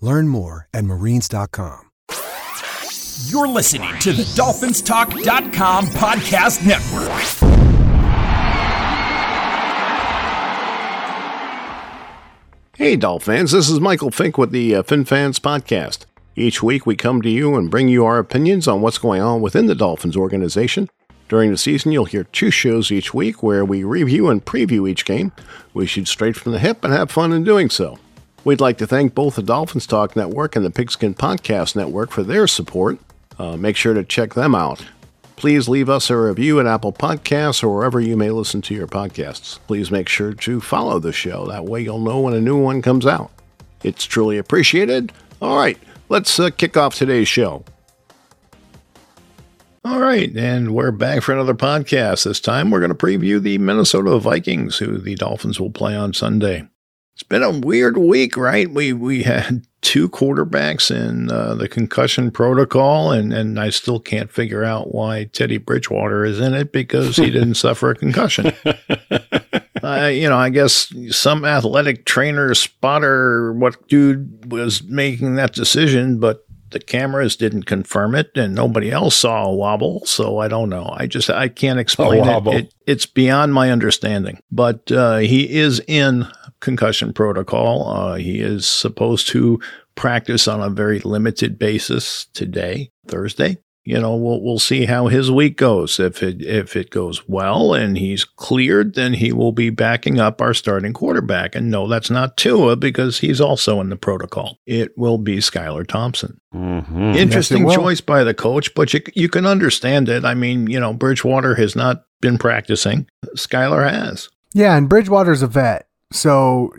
Learn more at Marines.com. You're listening to the DolphinsTalk.com podcast network. Hey, Dolphins, this is Michael Fink with the FinFans podcast. Each week we come to you and bring you our opinions on what's going on within the Dolphins organization. During the season, you'll hear two shows each week where we review and preview each game. We shoot straight from the hip and have fun in doing so. We'd like to thank both the Dolphins Talk Network and the Pigskin Podcast Network for their support. Make sure to check them out. Please leave us a review at Apple Podcasts or wherever you may listen to your podcasts. Please make sure to follow the show. That way you'll know when a new one comes out. It's truly appreciated. All right, let's kick off today's show. All right, and we're back for another podcast. This time we're going to preview the Minnesota Vikings, who the Dolphins will play on Sunday. It's been a weird week, right? We had two quarterbacks in the concussion protocol, and I still can't figure out why Teddy Bridgewater is in it because he didn't suffer a concussion. I guess some athletic trainer, spotter, what dude was making that decision, but the cameras didn't confirm it, and nobody else saw a wobble, so I don't know. I can't explain it. It's beyond my understanding. But he is in concussion protocol. He is supposed to practice on a very limited basis today, Thursday. We'll see how his week goes. If it goes well and he's cleared, then he will be backing up our starting quarterback. And no, that's not Tua because he's also in the protocol. It will be Skylar Thompson. Mm-hmm. Interesting choice by the coach, but you can understand it. I mean, Bridgewater has not been practicing. Skylar has. Yeah, and Bridgewater's a vet. So,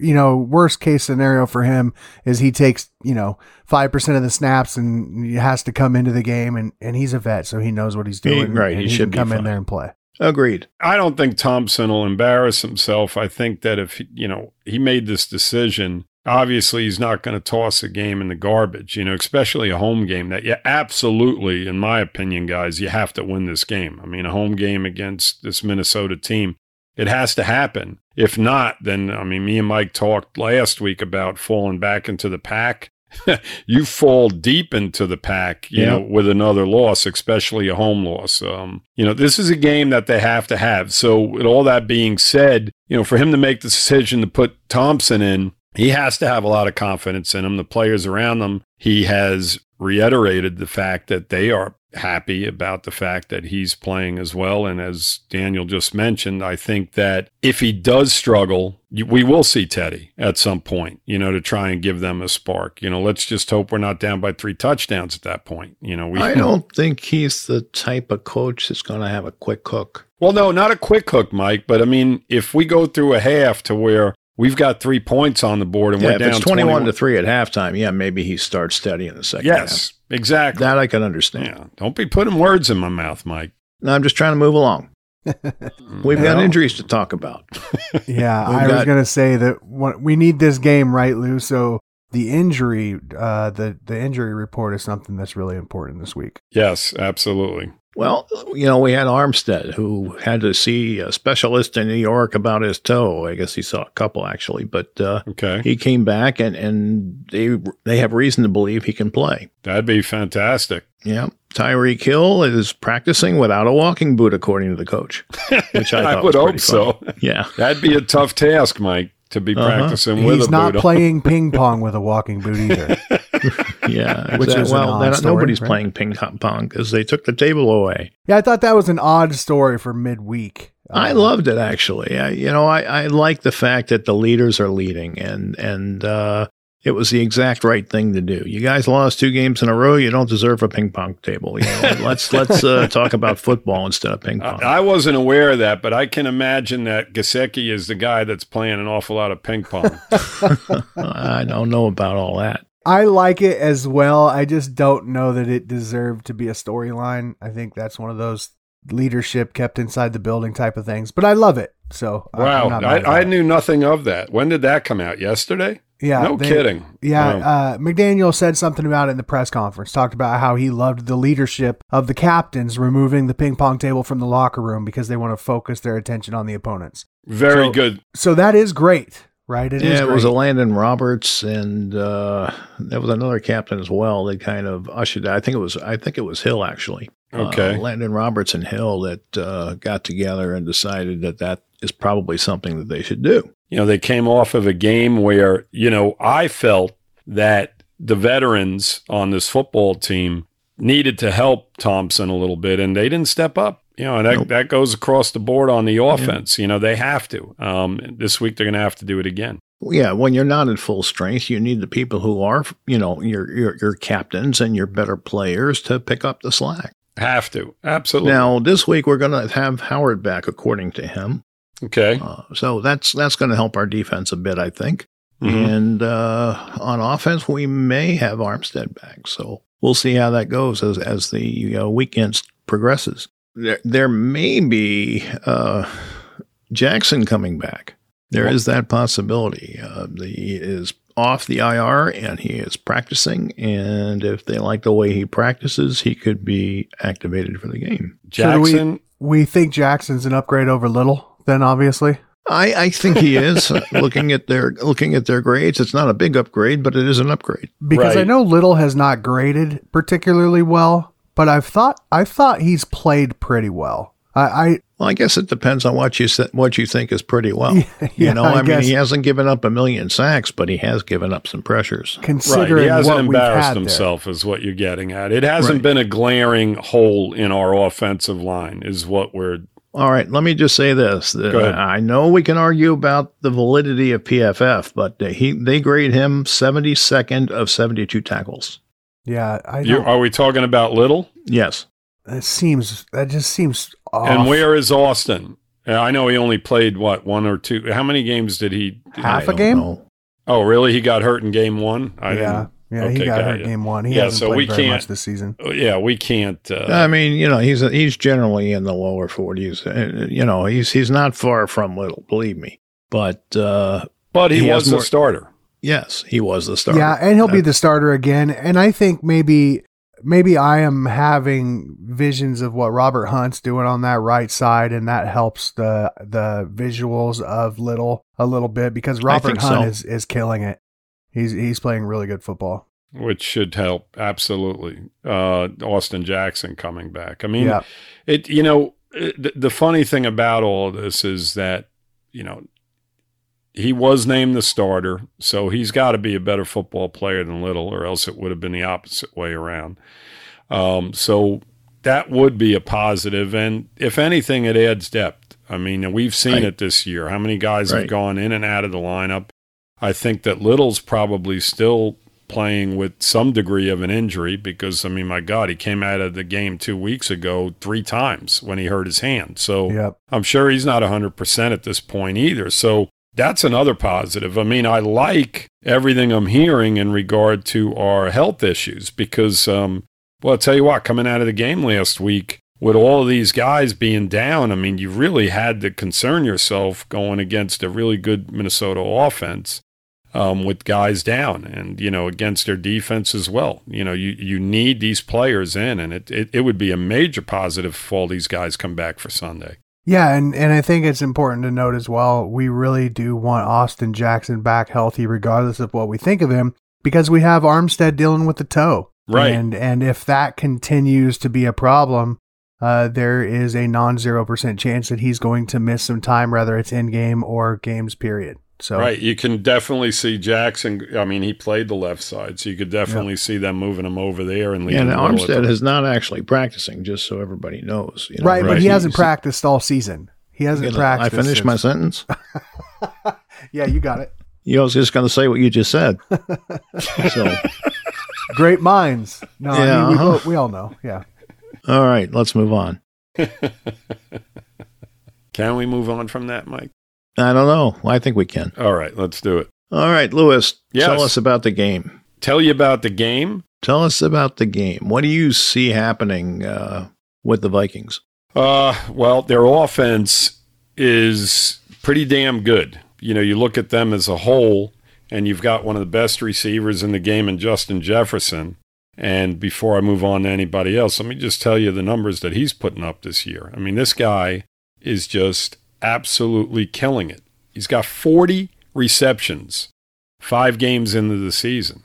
worst case scenario for him is he takes, 5% of the snaps and he has to come into the game and he's a vet. So he knows what he's doing. Right. He should come in there and play. Agreed. I don't think Thompson will embarrass himself. I think that if, he made this decision, obviously he's not going to toss a game in the garbage, especially a home game that you absolutely, in my opinion, guys, you have to win this game. I mean, a home game against this Minnesota team. It has to happen. If not, then, me and Mike talked last week about falling back into the pack. You fall deep into the pack, with another loss, especially a home loss. This is a game that they have to have. So with all that being said, for him to make the decision to put Thompson in, he has to have a lot of confidence in him. The players around him, he has reiterated the fact that they are happy about the fact that he's playing as well. And as Daniel just mentioned, I think that if he does struggle, we will see Teddy at some point, to try and give them a spark. Let's just hope we're not down by 3 touchdowns at that point. I don't think he's the type of coach that's going to have a quick hook. Well, no, not a quick hook, Mike. But if we go through a half to where we've got 3 points on the board and we're down 21-3 at halftime, maybe he starts Teddy in the second half. Yes. Exactly. That I can understand. Yeah. Don't be putting words in my mouth, Mike. No, I'm just trying to move along. We've got injuries to talk about. Yeah, was going to say that we need this game, right, Lou? So the injury, the injury report is something that's really important this week. Yes, absolutely. Well, we had Armstead, who had to see a specialist in New York about his toe. I guess he saw a couple, actually. But he came back, and they have reason to believe he can play. That'd be fantastic. Yeah. Tyreek Hill is practicing without a walking boot, according to the coach, which I would hope so. Yeah. That'd be a tough task, Mike, to be practicing with a boot. He's not playing ping pong with a walking boot either. Yeah, which is nobody's playing ping pong because they took the table away. Yeah, I thought that was an odd story for midweek. I loved it, actually. I like the fact that the leaders are leading, and it was the exact right thing to do. You guys lost 2 games in a row. You don't deserve a ping pong table. Let's talk about football instead of ping pong. I wasn't aware of that, but I can imagine that Gesicki is the guy that's playing an awful lot of ping pong. I don't know about all that. I like it as well. I just don't know that it deserved to be a storyline. I think that's one of those leadership kept inside the building type of things, but I love it. So wow, I knew nothing of that. When did that come out? Yesterday? Yeah. No kidding. Yeah. Wow. McDaniel said something about it in the press conference, talked about how he loved the leadership of the captains removing the ping pong table from the locker room because they want to focus their attention on the opponents. Very good. So that is great. Right. It was a Landon Roberts, and there was another captain as well. They kind of ushered. I think it was Hill actually. Okay. Landon Roberts and Hill that got together and decided that is probably something that they should do. You know, they came off of a game where, you know, I felt that the veterans on this football team needed to help Thompson a little bit, and they didn't step up. You know, and that goes across the board on the offense. Yeah. You know, they have to. This week, they're going to have to do it again. Yeah, when you're not at full strength, you need the people who are, you know, your captains and your better players to pick up the slack. Have to. Absolutely. Now, this week, we're going to have Howard back, according to him. Okay. So that's going to help our defense a bit, I think. Mm-hmm. And on offense, we may have Armstead back. So we'll see how that goes as the weekend progresses. There may be Jackson coming back. There is that possibility. He is off the IR and he is practicing. And if they like the way he practices, he could be activated for the game. Jackson, so we think Jackson's an upgrade over Little, then obviously. I think he is. looking at their grades, it's not a big upgrade, but it is an upgrade. Because right. I know Little has not graded particularly well. But I thought he's played pretty well. I guess it depends on what you think is pretty well. Yeah, you know, I mean, he hasn't given up 1,000,000 sacks, but he has given up some pressures. Considering right. He hasn't embarrassed himself there. Is what you're getting at. It hasn't been a glaring hole in our offensive line is what we're. All right, let me just say this. I know we can argue about the validity of PFF, but they grade him 72nd of 72 tackles. Yeah, are we talking about Little? Yes. That just seems off. And where is Austin? I know he only played one or two. How many games did he? Half a game. Know. Oh, really? He got hurt in game one. He got hurt in game one. He hasn't played very much this season. Yeah, we can't. I mean, you know, he's generally in the lower 40s. You know, he's not far from Little, believe me. But he was the starter. Yes, he was the starter. Yeah, and he'll be the starter again. And I think maybe I am having visions of what Robert Hunt's doing on that right side, and that helps the visuals of Little a little bit because Robert Hunt is killing it. He's playing really good football. Which should help, absolutely. Austin Jackson coming back. I mean, the funny thing about all of this is that, you know, he was named the starter, so he's got to be a better football player than Little, or else it would have been the opposite way around. So that would be a positive, and if anything, it adds depth. I mean, we've seen it this year. How many guys have gone in and out of the lineup? I think that Little's probably still playing with some degree of an injury because, I mean, my God, he came out of the game 2 weeks ago 3 times when he hurt his hand. So I'm sure he's not 100% at this point either. So that's another positive. I mean, I like everything I'm hearing in regard to our health issues because, I'll tell you what, coming out of the game last week with all of these guys being down, I mean, you really had to concern yourself going against a really good Minnesota offense with guys down and, you know, against their defense as well. You know, you need these players in, and it would be a major positive if all these guys come back for Sunday. Yeah, and I think it's important to note as well, we really do want Austin Jackson back healthy regardless of what we think of him because we have Armstead dealing with the toe. Right. And if that continues to be a problem, there is a non-0% chance that he's going to miss some time, whether it's in game or games period. So right, you can definitely see Jackson. I mean, he played the left side, so you could definitely see them moving him over there and leaving. And Armstead is not actually practicing, just so everybody knows. You know, right, but he hasn't practiced all season. He hasn't practiced. I finished my sentence. Yeah, you got it. I was just going to say what you just said. So great minds. No, yeah, I mean, we all know. Yeah. All right, let's move on. Can we move on from that, Mike? I don't know. I think we can. All right, let's do it. All right, Lewis, tell us about the game. tell you about the game. Tell us about the game. What do you see happening with the Vikings? Well, their offense is pretty damn good. You know, you look at them as a whole, and you've got one of the best receivers in the game in Justin Jefferson. And before I move on to anybody else, let me just tell you the numbers that he's putting up this year. I mean, this guy is just absolutely killing it. He's got 40 receptions, 5 games into the season,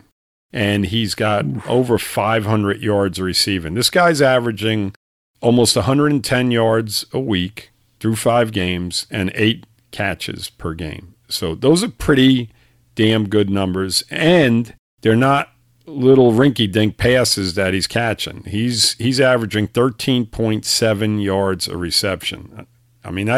and he's got over 500 yards receiving. This guy's averaging almost 110 yards a week through 5 games and 8 catches per game. So those are pretty damn good numbers, and they're not little rinky-dink passes that he's catching. He's averaging 13.7 yards a reception. I mean,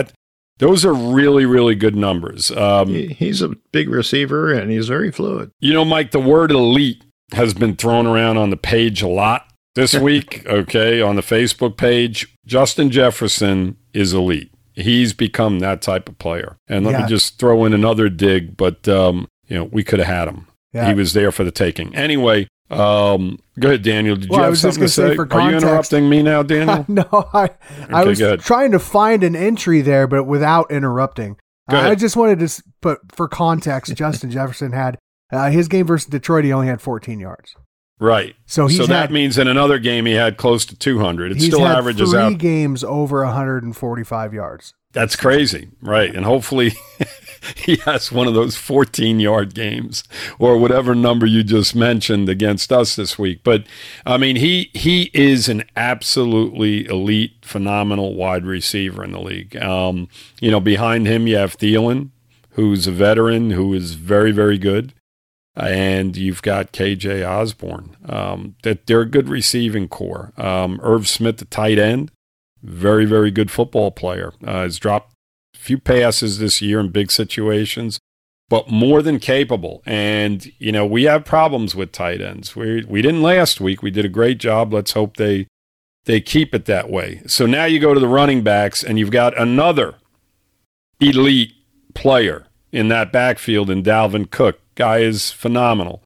those are really, really good numbers. He's a big receiver, and he's very fluid. You know, Mike, the word elite has been thrown around on the page a lot this week, okay, on the Facebook page. Justin Jefferson is elite. He's become that type of player. And let me just throw in another dig, but, you know, we could have had him. Yeah. He was there for the taking. Anyway, go ahead, Daniel. Did you have something to say? Are you interrupting me now, Daniel? No, I was trying to find an entry there, but without interrupting. I just wanted to put for context, Justin Jefferson had his game versus Detroit, he only had 14 yards. Right. So that means in another game he had close to 200. It still averages out. 3 games over 145 yards. That's crazy, right? And hopefully he has one of those 14-yard games or whatever number you just mentioned against us this week. But, I mean, he is an absolutely elite, phenomenal wide receiver in the league. You know, behind him you have Thielen, who's a veteran, who is very, very good. And you've got K.J. Osborne. They're a good receiving core. Irv Smith, the tight end. Very, very good football player. Has dropped a few passes this year in big situations, but more than capable. And, you know, we have problems with tight ends. We didn't last week. We did a great job. Let's hope they keep it that way. So now you go to the running backs, and you've got another elite player in that backfield in Dalvin Cook. Guy is phenomenal.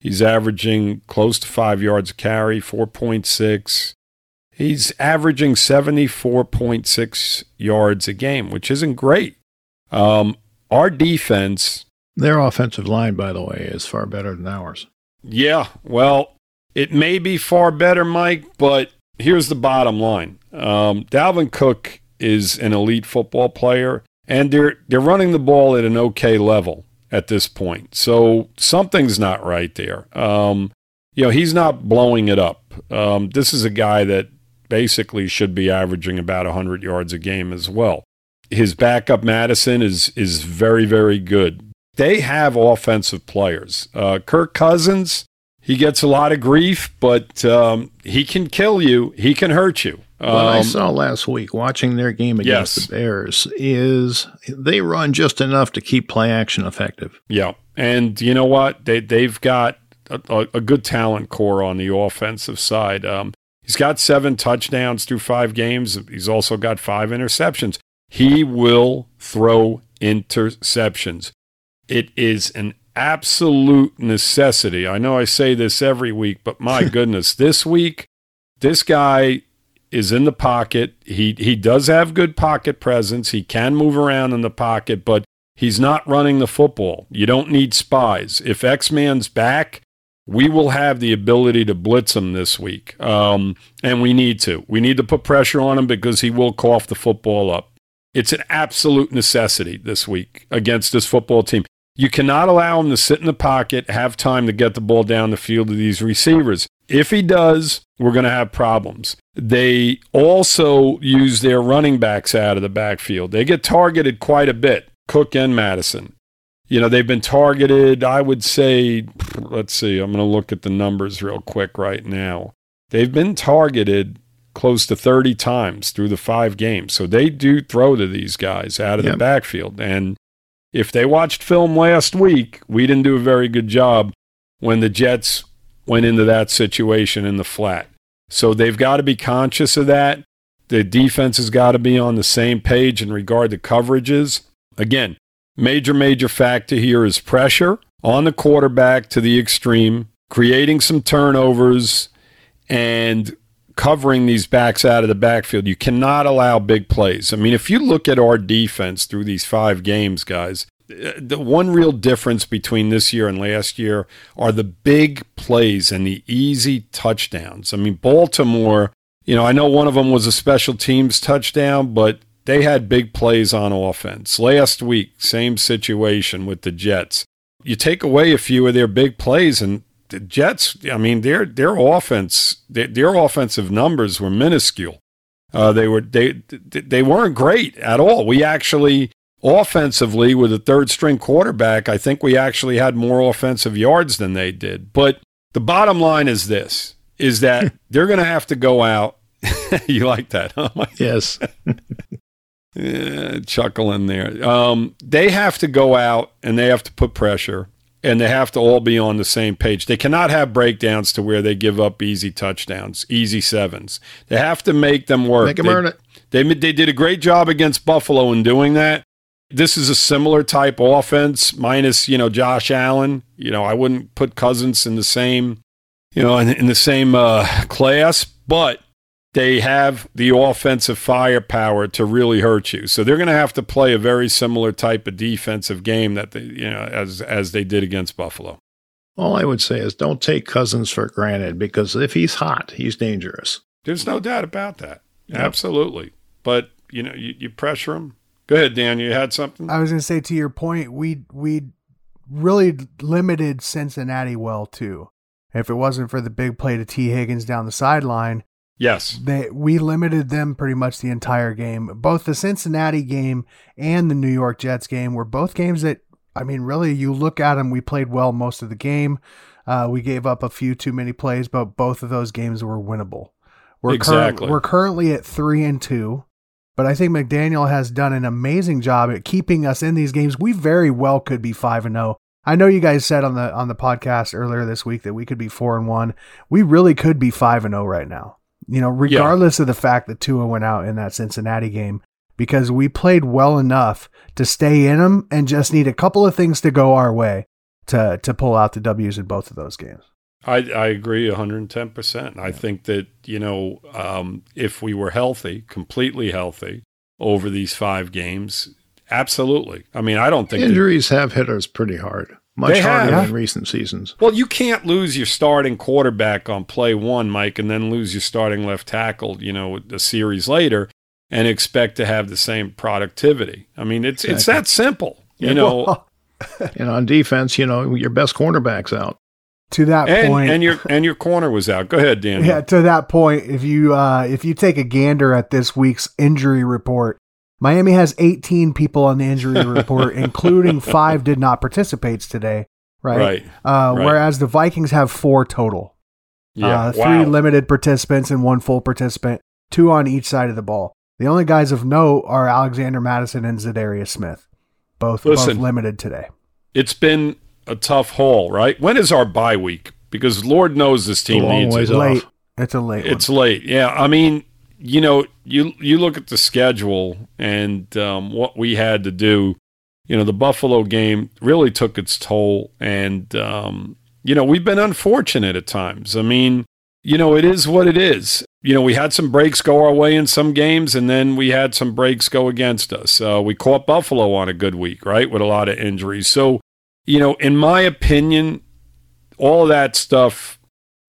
He's averaging close to 5 yards a carry, 4.6. He's averaging 74.6 yards a game, which isn't great. Our defense... Their offensive line, by the way, is far better than ours. Yeah, well, it may be far better, Mike, but here's the bottom line. Dalvin Cook is an elite football player, and they're running the ball at an okay level at this point. So something's not right there. You know, he's not blowing it up. This is a guy that basically should be averaging about 100 yards a game as well. His backup, Madison, is very, very good. They have offensive players. Kirk Cousins, he gets a lot of grief, but he can kill you. He can hurt you. What I saw last week watching their game against the Bears is they run just enough to keep play action effective. Yeah, and you know what? They've got a good talent core on the offensive side. He's got 7 touchdowns through 5 games. He's also got 5 interceptions. He will throw interceptions. It is an absolute necessity. I know I say this every week, but my goodness, this week, this guy is in the pocket. He does have good pocket presence. He can move around in the pocket, but he's not running the football. You don't need spies. If X-Man's back, we will have the ability to blitz him this week, and we need to. We need to put pressure on him because he will cough the football up. It's an absolute necessity this week against this football team. You cannot allow him to sit in the pocket, have time to get the ball down the field to these receivers. If he does, we're going to have problems. They also use their running backs out of the backfield. They get targeted quite a bit, Cook and Madison. You know, they've been targeted, I would say, let's see, I'm going to look at the numbers real quick right now. They've been targeted close to 30 times through the 5 games. So they do throw to these guys out of the backfield. And if they watched film last week, we didn't do a very good job when the Jets went into that situation in the flat. So they've got to be conscious of that. The defense has got to be on the same page in regard to coverages. Again, major factor here is pressure on the quarterback to the extreme creating some turnovers and covering these backs out of the backfield. You cannot allow big plays. I mean, if you look at our defense through these 5 games, guys, the one real difference between this year and last year are the big plays and the easy touchdowns. I mean, Baltimore, you know, I know one of them was a special teams touchdown, but they had big plays on offense. Last week, same situation with the Jets. You take away a few of their big plays, and the Jets, I mean, their offense, their offensive numbers were minuscule. They weren't great at all. We actually, offensively, with a third-string quarterback, I think we actually had more offensive yards than they did. But the bottom line is this, is that they're going to have to go out. You like that, huh? Yes. Chuckle in there. They have to go out and they have to put pressure and they have to all be on the same page. They cannot have breakdowns to where they give up easy touchdowns, easy sevens. They have to make them work. Make them earn it. They did a great job against Buffalo in doing that. This is a similar type offense, minus, you know, Josh Allen. You know, I wouldn't put Cousins in the same, you know, in the same class, but they have the offensive firepower to really hurt you. So they're going to have to play a very similar type of defensive game that they, you know, as they did against Buffalo. All I would say is don't take Cousins for granted, because if he's hot, he's dangerous. There's no doubt about that. Yep. Absolutely. But, you know, you pressure him. Go ahead, Dan. You had something? I was going to say, to your point, we really limited Cincinnati well, too. If it wasn't for the big play to T. Higgins down the sideline, yes, we limited them pretty much the entire game. Both the Cincinnati game and the New York Jets game were both games that, I mean, really, you look at them, we played well most of the game. We gave up a few too many plays, but both of those games were winnable. We're currently at 3-2. But I think McDaniel has done an amazing job at keeping us in these games. We very well could be 5-0. I know you guys said on the podcast earlier this week that we could be 4-1. We really could be 5-0 right now. You know, regardless of the fact that Tua went out in that Cincinnati game, because we played well enough to stay in them and just need a couple of things to go our way to pull out the W's in both of those games. I agree 110%. I think that, you know, if we were healthy, completely healthy over these 5 games, absolutely. I mean, I don't think injuries have hit us pretty hard, much harder than recent seasons. Well, you can't lose your starting quarterback on play one, Mike, and then lose your starting left tackle, you know, a series later and expect to have the same productivity. I mean, it's that simple, you know. And on defense, you know, your best cornerback's out. To that point, and your corner was out. Go ahead, Dan. Yeah, to that point, if you take a gander at this week's injury report, Miami has 18 people on the injury report, including 5 did not participate today. Right. Right. Whereas the Vikings have 4 total. Yeah. 3 limited participants and 1 full participant. 2 on each side of the ball. The only guys of note are Alexander Madison and Zadarius Smith, both limited today. It's been a tough haul, right? When is our bye week? Because Lord knows this team needs it. It's late. Yeah, I mean, you know, you look at the schedule and what we had to do. You know, the Buffalo game really took its toll, and you know, we've been unfortunate at times. I mean, you know, it is what it is. You know, we had some breaks go our way in some games, and then we had some breaks go against us. We caught Buffalo on a good week, right, with a lot of injuries. So, you know, in my opinion, all that stuff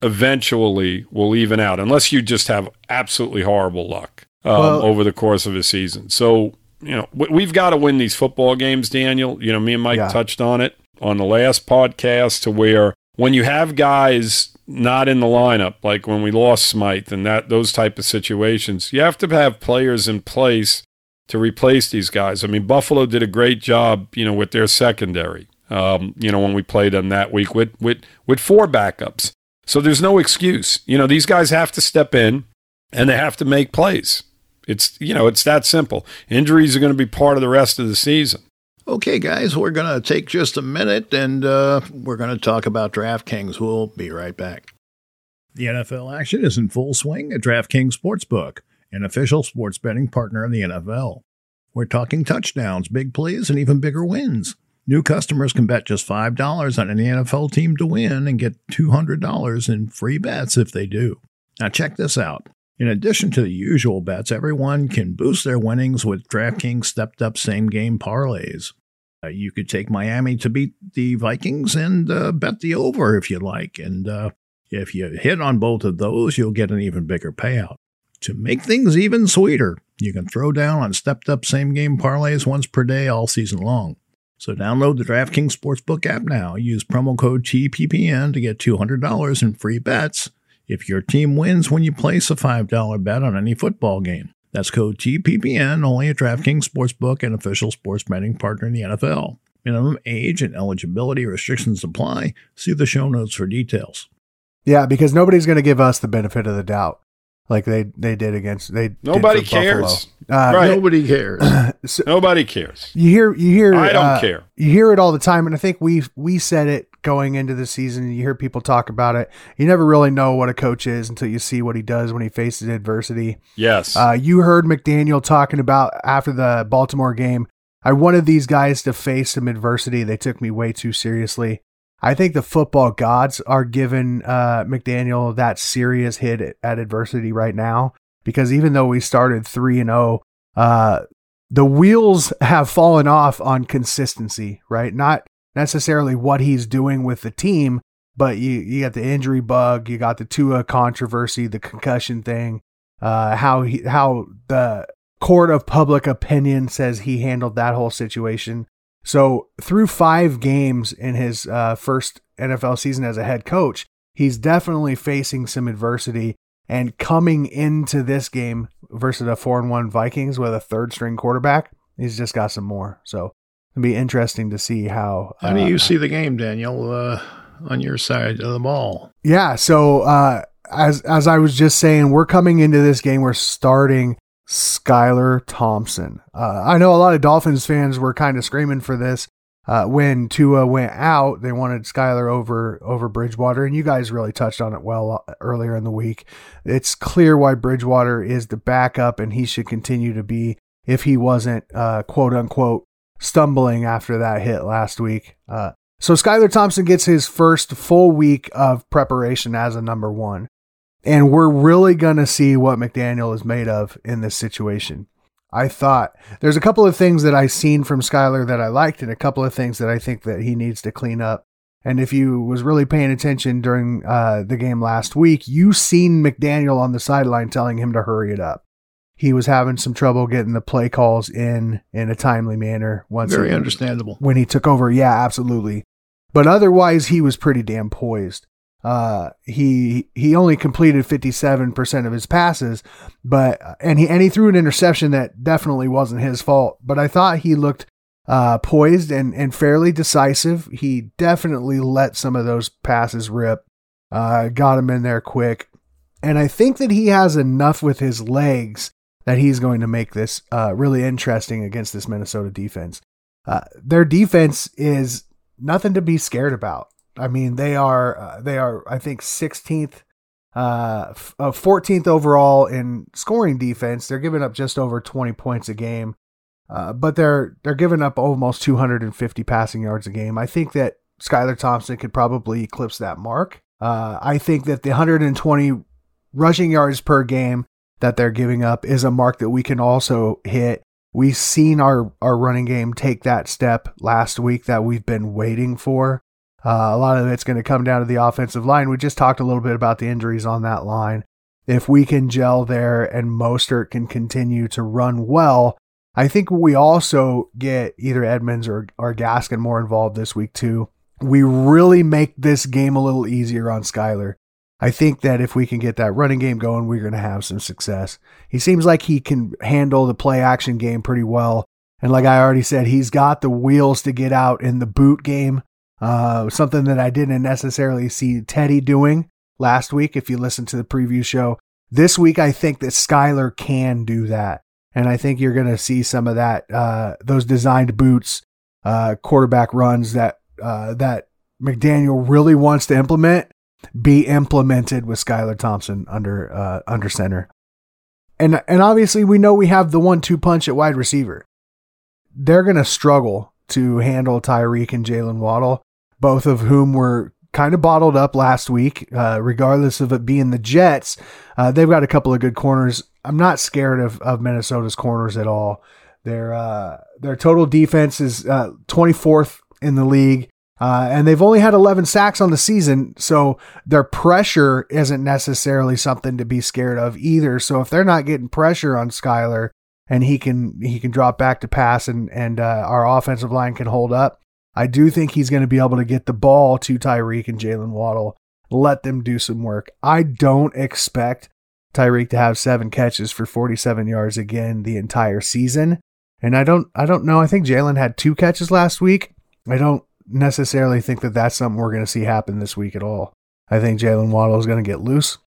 eventually will even out, unless you just have absolutely horrible luck over the course of a season. So, you know, we've got to win these football games, Daniel. You know, me and Mike touched on it on the last podcast, to where when you have guys not in the lineup, like when we lost Smythe and those type of situations, you have to have players in place to replace these guys. I mean, Buffalo did a great job, you know, with their secondary. You know, when we played them that week with 4 backups. So there's no excuse. You know, these guys have to step in and they have to make plays. It's, you know, it's that simple. Injuries are going to be part of the rest of the season. Okay, guys, we're going to take just a minute and we're going to talk about DraftKings. We'll be right back. The NFL action is in full swing at DraftKings Sportsbook, an official sports betting partner of the NFL. We're talking touchdowns, big plays, and even bigger wins. New customers can bet just $5 on any NFL team to win and get $200 in free bets if they do. Now check this out. In addition to the usual bets, everyone can boost their winnings with DraftKings stepped-up same-game parlays. You could take Miami to beat the Vikings and bet the over if you like. And if you hit on both of those, you'll get an even bigger payout. To make things even sweeter, you can throw down on stepped-up same-game parlays once per day all season long. So download the DraftKings Sportsbook app now. Use promo code TPPN to get $200 in free bets if your team wins when you place a $5 bet on any football game. That's code TPPN, only at DraftKings Sportsbook, an official sports betting partner in the NFL. Minimum age and eligibility restrictions apply. See the show notes for details. Yeah, because nobody's going to give us the benefit of the doubt like they did against they. Nobody cares. Right. Nobody cares. Nobody cares. You hear. I don't care. You hear it all the time, and I think we said it going into the season. You hear people talk about it. You never really know what a coach is until you see what he does when he faces adversity. Yes. You heard McDaniel talking about after the Baltimore game. I wanted these guys to face some adversity. They took me way too seriously. I think the football gods are giving McDaniel that serious hit at adversity right now, because even though we started 3-0, the wheels have fallen off on consistency, right? Not necessarily what he's doing with the team, but you got the injury bug, you got the Tua controversy, the concussion thing, how the court of public opinion says he handled that whole situation. So through 5 games in his first NFL season as a head coach, he's definitely facing some adversity, and coming into this game versus a 4-1 Vikings with a third string quarterback, he's just got some more. So it'll be interesting to see how. How do you see the game, Daniel, on your side of the ball? Yeah. So as I was just saying, we're coming into this game, we're starting Skylar Thompson. I know a lot of Dolphins fans were kind of screaming for this when Tua went out. They wanted Skylar over Bridgewater, and you guys really touched on it well earlier in the week. It's clear why Bridgewater is the backup, and he should continue to be if he wasn't quote unquote stumbling after that hit last week. So Skylar Thompson gets his first full week of preparation as a number 1. And we're really going to see what McDaniel is made of in this situation. I thought there's a couple of things that I seen from Skylar that I liked, and a couple of things that I think that he needs to clean up. And if you was really paying attention during the game last week, you seen McDaniel on the sideline telling him to hurry it up. He was having some trouble getting the play calls in a timely manner. Very understandable. When he took over. Yeah, absolutely. But otherwise, he was pretty damn poised. He only completed 57% of his passes, and he threw an interception that definitely wasn't his fault, but I thought he looked poised and fairly decisive. He definitely let some of those passes rip, got him in there quick. And I think that he has enough with his legs that he's going to make this really interesting against this Minnesota defense. Their defense is nothing to be scared about. I mean, they are I think 16th, 14th overall in scoring defense. They're giving up just over 20 points a game, but they're giving up almost 250 passing yards a game. I think that Skylar Thompson could probably eclipse that mark. I think that the 120 rushing yards per game that they're giving up is a mark that we can also hit. We've seen our running game take that step last week that we've been waiting for. A lot of it's going to come down to the offensive line. We just talked a little bit about the injuries on that line. If we can gel there and Mostert can continue to run well, I think we also get either Edmonds or Gaskin more involved this week too. We really make this game a little easier on Skylar. I think that if we can get that running game going, we're going to have some success. He seems like he can handle the play action game pretty well. And like I already said, he's got the wheels to get out in the boot game. Something that I didn't necessarily see Teddy doing last week. If you listen to the preview show this week, I think that Skylar can do that. And I think you're going to see some of that, those designed boots, quarterback runs that McDaniel really wants to implement, be implemented with Skylar Thompson under center. And obviously we know we have the 1-2 punch at wide receiver. They're going to struggle to handle Tyreek and Jaylen Waddle, both of whom were kind of bottled up last week. Regardless of it being the Jets, they've got a couple of good corners. I'm not scared of Minnesota's corners at all. Their total defense is 24th in the league. And they've only had 11 sacks on the season, so their pressure isn't necessarily something to be scared of either. So if they're not getting pressure on Skylar and he can drop back to pass and our offensive line can hold up, I do think he's going to be able to get the ball to Tyreek and Jaylen Waddle, let them do some work. I don't expect Tyreek to have 7 catches for 47 yards again the entire season. And I don't know. I think Jaylen had 2 catches last week. I don't necessarily think that that's something we're going to see happen this week at all. I think Jaylen Waddle is going to get loose.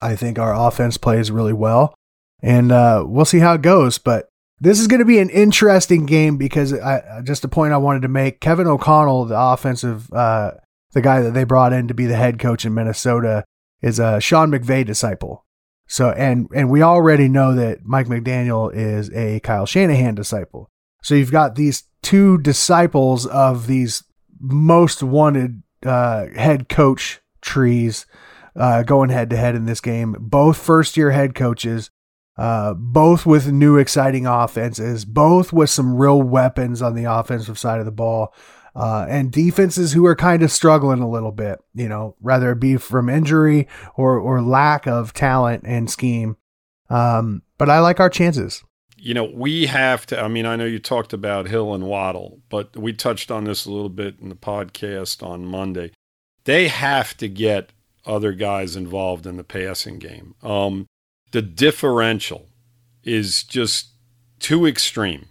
I think our offense plays really well, and we'll see how it goes. But this is going to be an interesting game because just a point I wanted to make, Kevin O'Connell, the offensive, the guy that they brought in to be the head coach in Minnesota, is a Sean McVay disciple. So, and we already know that Mike McDaniel is a Kyle Shanahan disciple. So you've got these two disciples of these most wanted head coach trees going head to head in this game. Both first year head coaches, both with new exciting offenses, both with some real weapons on the offensive side of the ball, and defenses who are kind of struggling a little bit, you know, whether it be from injury or lack of talent and scheme. But I like our chances. You know, we have to, I mean, I know you talked about Hill and Waddle, but we touched on this a little bit in the podcast on Monday. They have to get other guys involved in the passing game. The differential is just too extreme.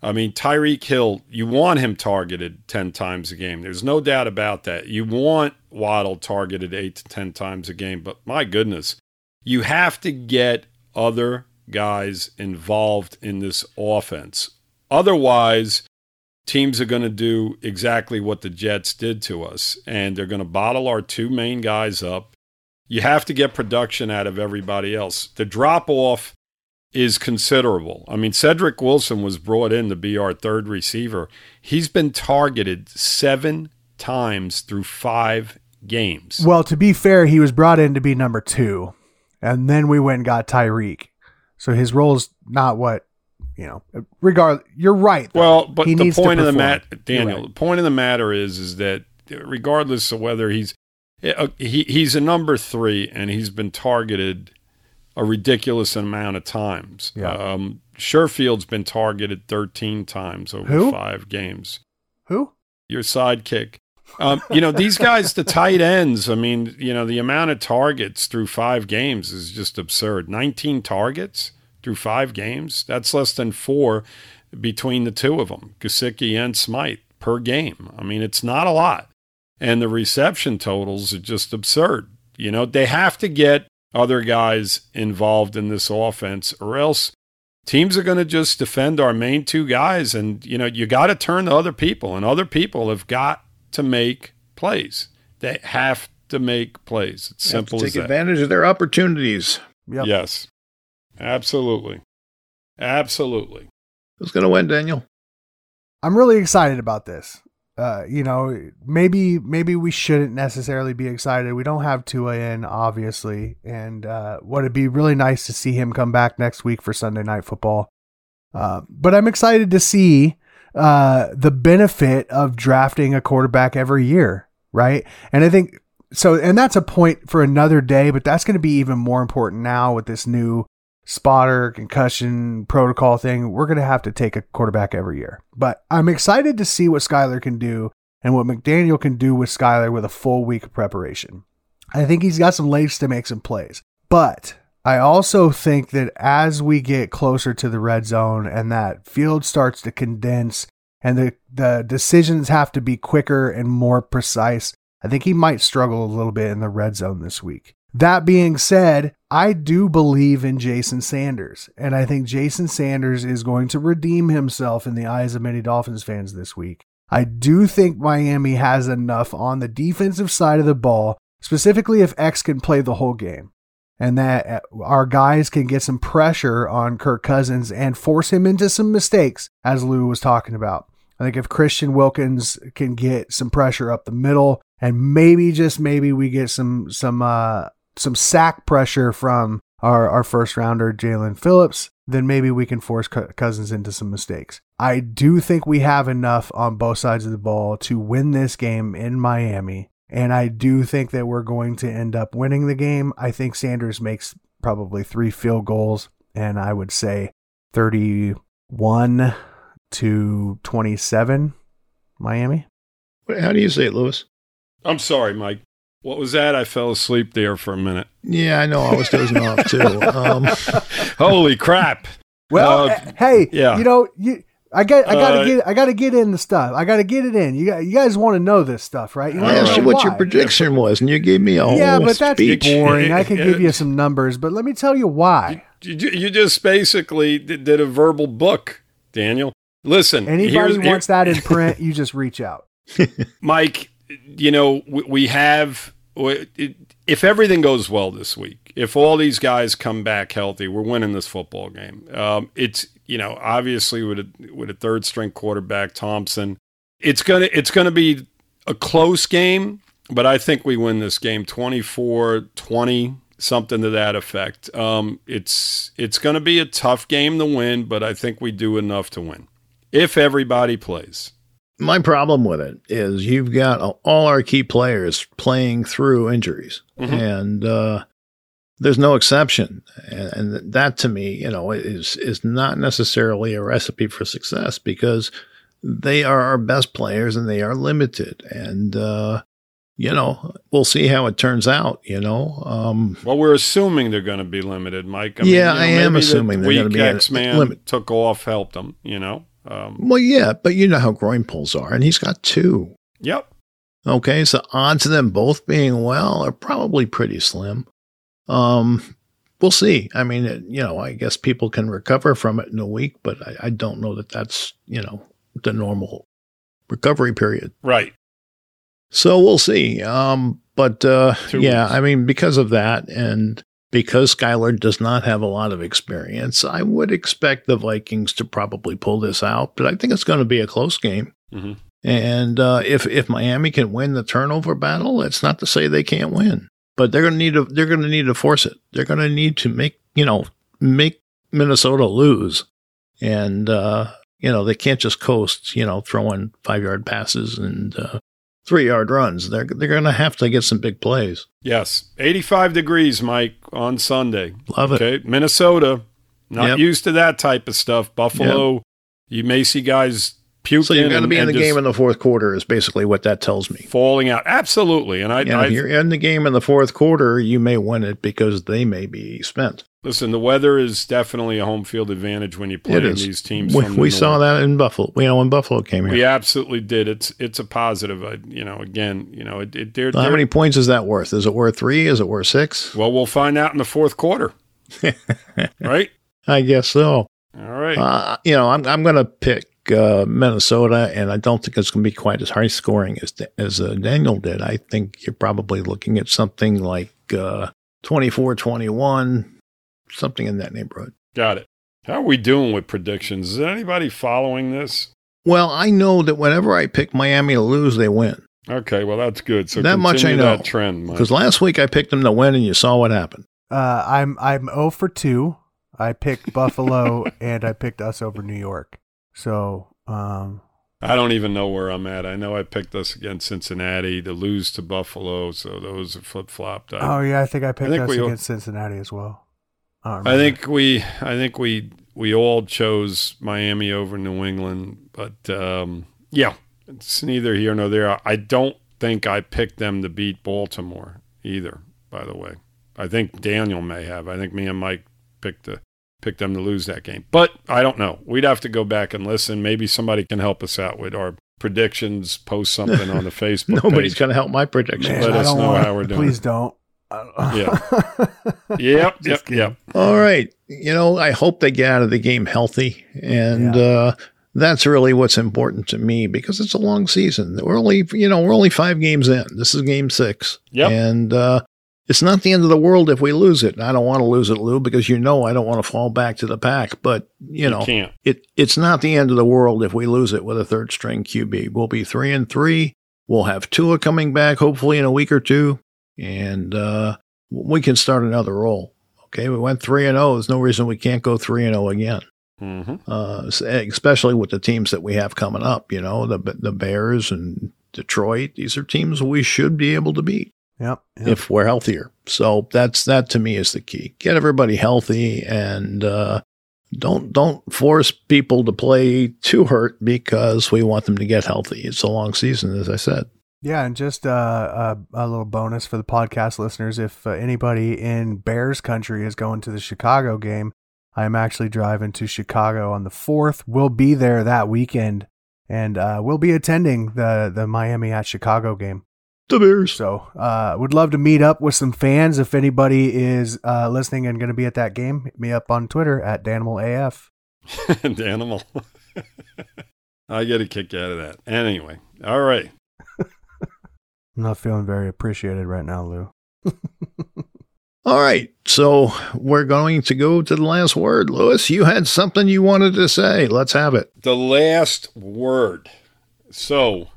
I mean, Tyreek Hill, you want him targeted 10 times a game. There's no doubt about that. You want Waddle targeted 8 to 10 times a game, but my goodness, you have to get other guys involved in this offense. Otherwise, teams are going to do exactly what the Jets did to us, and they're going to bottle our two main guys up. You have to get production out of everybody else. The drop-off is considerable. I mean, Cedric Wilson was brought in to be our third receiver. He's been targeted 7 times through 5 games. Well, to be fair, he was brought in to be number 2, and then we went and got Tyreek. So his role is not what, you know, regardless, you're right. Though. Well, but the point of the matter, Daniel, right. The point of the matter is that regardless of whether he's a number 3 and he's been targeted a ridiculous amount of times. Yeah. Sherfield's been targeted 13 times over 5 games. Who? Your sidekick. You know, these guys, the tight ends, I mean, you know, the amount of targets through 5 games is just absurd. 19 targets through 5 games. That's less than 4 between the two of them, Gesicki and Smythe, per game. I mean, it's not a lot. And the reception totals are just absurd. You know, they have to get other guys involved in this offense or else teams are going to just defend our main 2 guys. And, you know, you got to turn to other people, and other people have got to make plays. They have to make plays. It's simple as that. Take advantage of their opportunities. Yep. Yes. Absolutely. Absolutely. Who's going to win, Daniel? I'm really excited about this. You know, maybe we shouldn't necessarily be excited. We don't have Tua in, obviously. And would it be really nice to see him come back next week for Sunday Night Football? But I'm excited to see the benefit of drafting a quarterback every year. Right. And I think so, and that's a point for another day, but that's going to be even more important now with this new spotter concussion protocol thing. We're going to have to take a quarterback every year, but I'm excited to see what Skylar can do and what McDaniel can do with Skylar with a full week of preparation. I think he's got some legs to make some plays, but I also think that as we get closer to the red zone and that field starts to condense and the decisions have to be quicker and more precise, I think he might struggle a little bit in the red zone this week. That being said, I do believe in Jason Sanders, and I think Jason Sanders is going to redeem himself in the eyes of many Dolphins fans this week. I do think Miami has enough on the defensive side of the ball, specifically if X can play the whole game, and that our guys can get some pressure on Kirk Cousins and force him into some mistakes, as Lou was talking about. I think if Christian Wilkins can get some pressure up the middle, and maybe just maybe we get some sack pressure from our first rounder Jalen Phillips, then maybe we can force Cousins into some mistakes. I do think we have enough on both sides of the ball to win this game in Miami, and I do think that we're going to end up winning the game. I think Sanders makes probably 3 field goals, and I would say 31-27 Miami. Wait, how do you say it, Lewis? I'm sorry, Mike. What was that? I fell asleep there for a minute. Yeah, I know. I was dozing off too. Holy crap! Well, hey, yeah. You know, I gotta get in the stuff. I gotta get it in. You guys want to know this stuff, right? You I asked you what why. Your prediction was, and you gave me a whole speech. Yeah, but that's boring. I can give you some numbers, but let me tell you why. You just basically did a verbal book, Daniel. Listen, anybody wants that in print, you just reach out. Mike, you know, we have, if everything goes well this week, if all these guys come back healthy, we're winning this football game. It's, you know, obviously with a third string quarterback, Thompson, it's going to be a close game, but I think we win this game 24-20. Something to that effect. It's going to be a tough game to win, but I think we do enough to win if everybody plays. My problem with it is you've got all our key players playing through injuries, mm-hmm. and there's no exception. And that to me, you know, is not necessarily a recipe for success because they are our best players and they are limited. And, you know, we'll see how it turns out, you know. Well, we're assuming they're going to be limited, Mike. I mean, yeah, you know, I am assuming they're going to be limited. X-Man took off, helped them, you know. Well, yeah, but you know how groin pulls are, and he's got 2. Yep. Okay, so odds of them both being well are probably pretty slim. We'll see. I mean, you know, I guess people can recover from it in a week, but I don't know that that's, you know, the normal recovery period. Right. So we'll see. But I mean, because of that and because Skylar does not have a lot of experience, I would expect the Vikings to probably pull this out. But I think it's going to be a close game. Mm-hmm. And if Miami can win the turnover battle, it's not to say they can't win. But they're going to need to force it. They're going to need to make Minnesota lose. And, you know, they can't just coast, you know, throwing 5-yard passes and 3-yard runs. They're going to have to get some big plays. Yes. 85 degrees, Mike, on Sunday. Love it. Okay. Minnesota, not used to that type of stuff. Buffalo, you may see guys puking. So you're going to be in the game in the fourth quarter is basically what that tells me. Falling out. Absolutely. And if you're in the game in the fourth quarter, you may win it because they may be spent. Listen, the weather is definitely a home field advantage when you play these teams. We saw that in Buffalo. We know when Buffalo came here. We absolutely did. It's a positive. How many points is that worth? Is it worth 3? Is it worth 6? Well, we'll find out in the fourth quarter, right? I guess so. All right. You know, I'm going to pick Minnesota, and I don't think it's going to be quite as high scoring as Daniel did. I think you're probably looking at something like 24-21. Something in that neighborhood. Got it. How are we doing with predictions? Is anybody following this? Well, I know that whenever I pick Miami to lose, they win. Okay, well, that's good. So that much I know. That trend, Mike. Because last week I picked them to win, and you saw what happened. I'm 0-2. I picked Buffalo, and I picked us over New York. So I don't even know where I'm at. I know I picked us against Cincinnati to lose to Buffalo, so those are flip-flopped. I think I picked us against Cincinnati as well. I think we all chose Miami over New England, but it's neither here nor there. I don't think I picked them to beat Baltimore either, by the way. I think Daniel may have. I think me and Mike picked them to lose that game. But I don't know. We'd have to go back and listen. Maybe somebody can help us out with our predictions, post something on the Facebook page. Nobody's going to help my predictions. Man, Let us know how we're doing. Please don't. Yep. All right. You know, I hope they get out of the game healthy. And that's really what's important to me because it's a long season. We're only 5 games in. This is game 6. Yep. And It's not the end of the world if we lose it. I don't want to lose it, Lou, because I don't want to fall back to the pack. But, it's not the end of the world if we lose it with a third-string QB. We'll be 3-3. We'll have Tua coming back hopefully in a week or two, and we can start another roll. Okay, we went 3-0. There's no reason we can't go 3-0 again. Mm-hmm. Especially with the teams that we have coming up, the Bears and Detroit. These are teams we should be able to beat. Yep. If we're healthier. So that to me is the key. Get everybody healthy and don't force people to play too hurt because we want them to get healthy. It's a long season, as I said. Yeah, and just a little bonus for the podcast listeners. If anybody in Bears country is going to the Chicago game, I'm actually driving to Chicago on the 4th. We'll be there that weekend, and we'll be attending the Miami at Chicago game. The Bears. So would love to meet up with some fans. If anybody is listening and going to be at that game, hit me up on Twitter at DanimalAF. Danimal. I get a kick out of that. Anyway, all right. I'm not feeling very appreciated right now, Lou. All right. So we're going to go to the last word. Lewis, you had something you wanted to say. Let's have it. The last word. So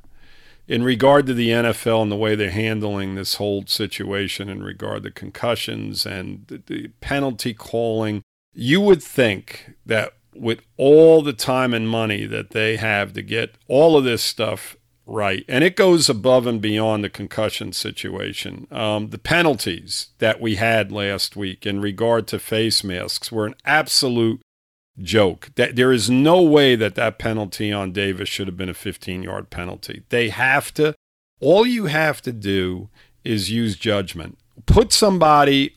in regard to the NFL and the way they're handling this whole situation in regard to concussions and the penalty calling, you would think that with all the time and money that they have to get all of this stuff right. And it goes above and beyond the concussion situation. The penalties that we had last week in regard to face masks were an absolute joke. That there is no way that penalty on Davis should have been a 15-yard penalty. All you have to do is use judgment. Put somebody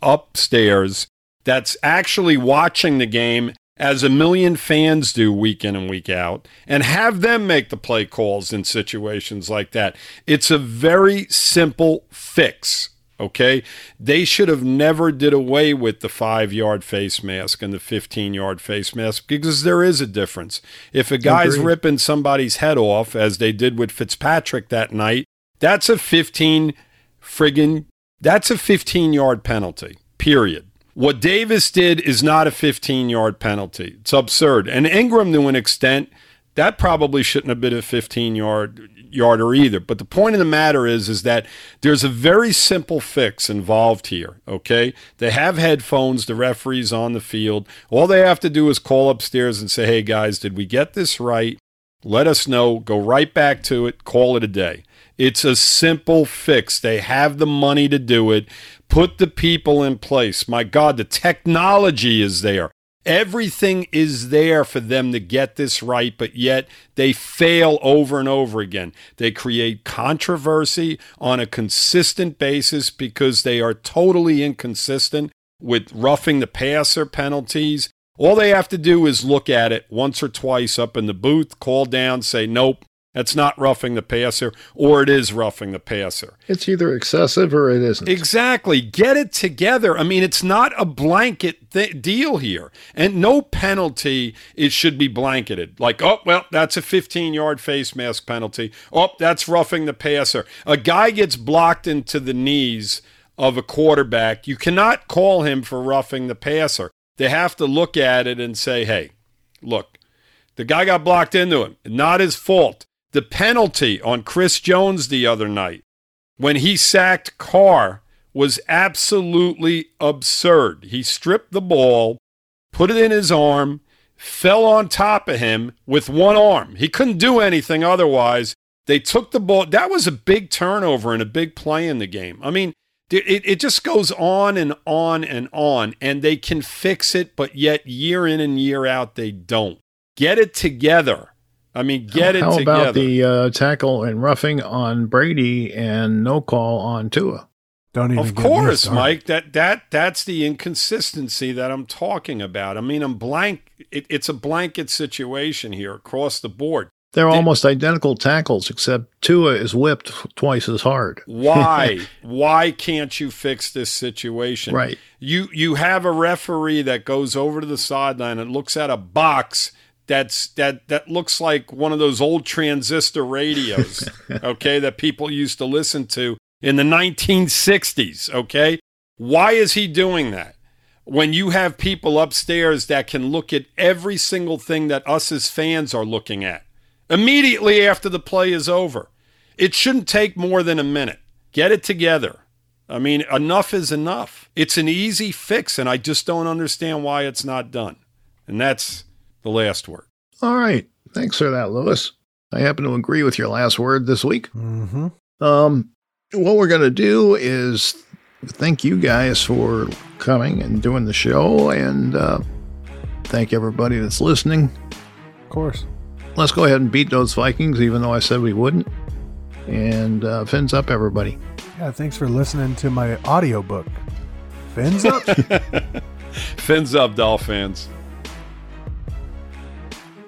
upstairs that's actually watching the game as a million fans do week in and week out, and have them make the play calls in situations like that. It's a very simple fix, okay? They should have never did away with the 5-yard face mask and the 15-yard face mask because there is a difference. If a guy's ripping somebody's head off, as they did with Fitzpatrick that night, that's a 15-yard penalty, period. What Davis did is not a 15-yard penalty. It's absurd. And Ingram, to an extent, that probably shouldn't have been a 15-yarder either. But the point of the matter is that there's a very simple fix involved here, okay? They have headphones, the referee's on the field. All they have to do is call upstairs and say, hey, guys, did we get this right? Let us know. Go right back to it. Call it a day. It's a simple fix. They have the money to do it. Put the people in place. My God, the technology is there. Everything is there for them to get this right, but yet they fail over and over again. They create controversy on a consistent basis because they are totally inconsistent with roughing the passer penalties. All they have to do is look at it once or twice up in the booth, call down, say, nope. That's not roughing the passer, or it is roughing the passer. It's either excessive or it isn't. Exactly. Get it together. I mean, it's not a blanket deal here. And no penalty, it should be blanketed. Like, oh, well, that's a 15-yard face mask penalty. Oh, that's roughing the passer. A guy gets blocked into the knees of a quarterback. You cannot call him for roughing the passer. They have to look at it and say, hey, look, the guy got blocked into him. Not his fault. The penalty on Chris Jones the other night when he sacked Carr was absolutely absurd. He stripped the ball, put it in his arm, fell on top of him with one arm. He couldn't do anything otherwise. They took the ball. That was a big turnover and a big play in the game. I mean, it just goes on and on and on, and they can fix it, but yet year in and year out, they don't. Get it together. I mean, get it together. How about the tackle and roughing on Brady and no call on Tua? Don't even. Of course, Mike. That's the inconsistency that I'm talking about. I mean, it's a blanket situation here across the board. They're almost identical tackles, except Tua is whipped twice as hard. Why? Why can't you fix this situation? Right. You have a referee that goes over to the sideline and looks at a box. That looks like one of those old transistor radios, okay, that people used to listen to, in the 1960s, okay? Why is he doing that? When you have people upstairs that can look at every single thing that us as fans are looking at immediately after the play is over. It shouldn't take more than a minute. Get it together. I mean, enough is enough. It's an easy fix, and I just don't understand why it's not done. And that's the last word. All right. Thanks for that, Lewis. I happen to agree with your last word this week. Mm-hmm. What we're going to do is thank you guys for coming and doing the show, and thank everybody that's listening. Of course. Let's go ahead and beat those Vikings, even though I said we wouldn't. And fins up, everybody. Yeah, thanks for listening to my audiobook. Fins up. Fins up, Dolphins.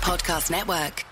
Podcast Network.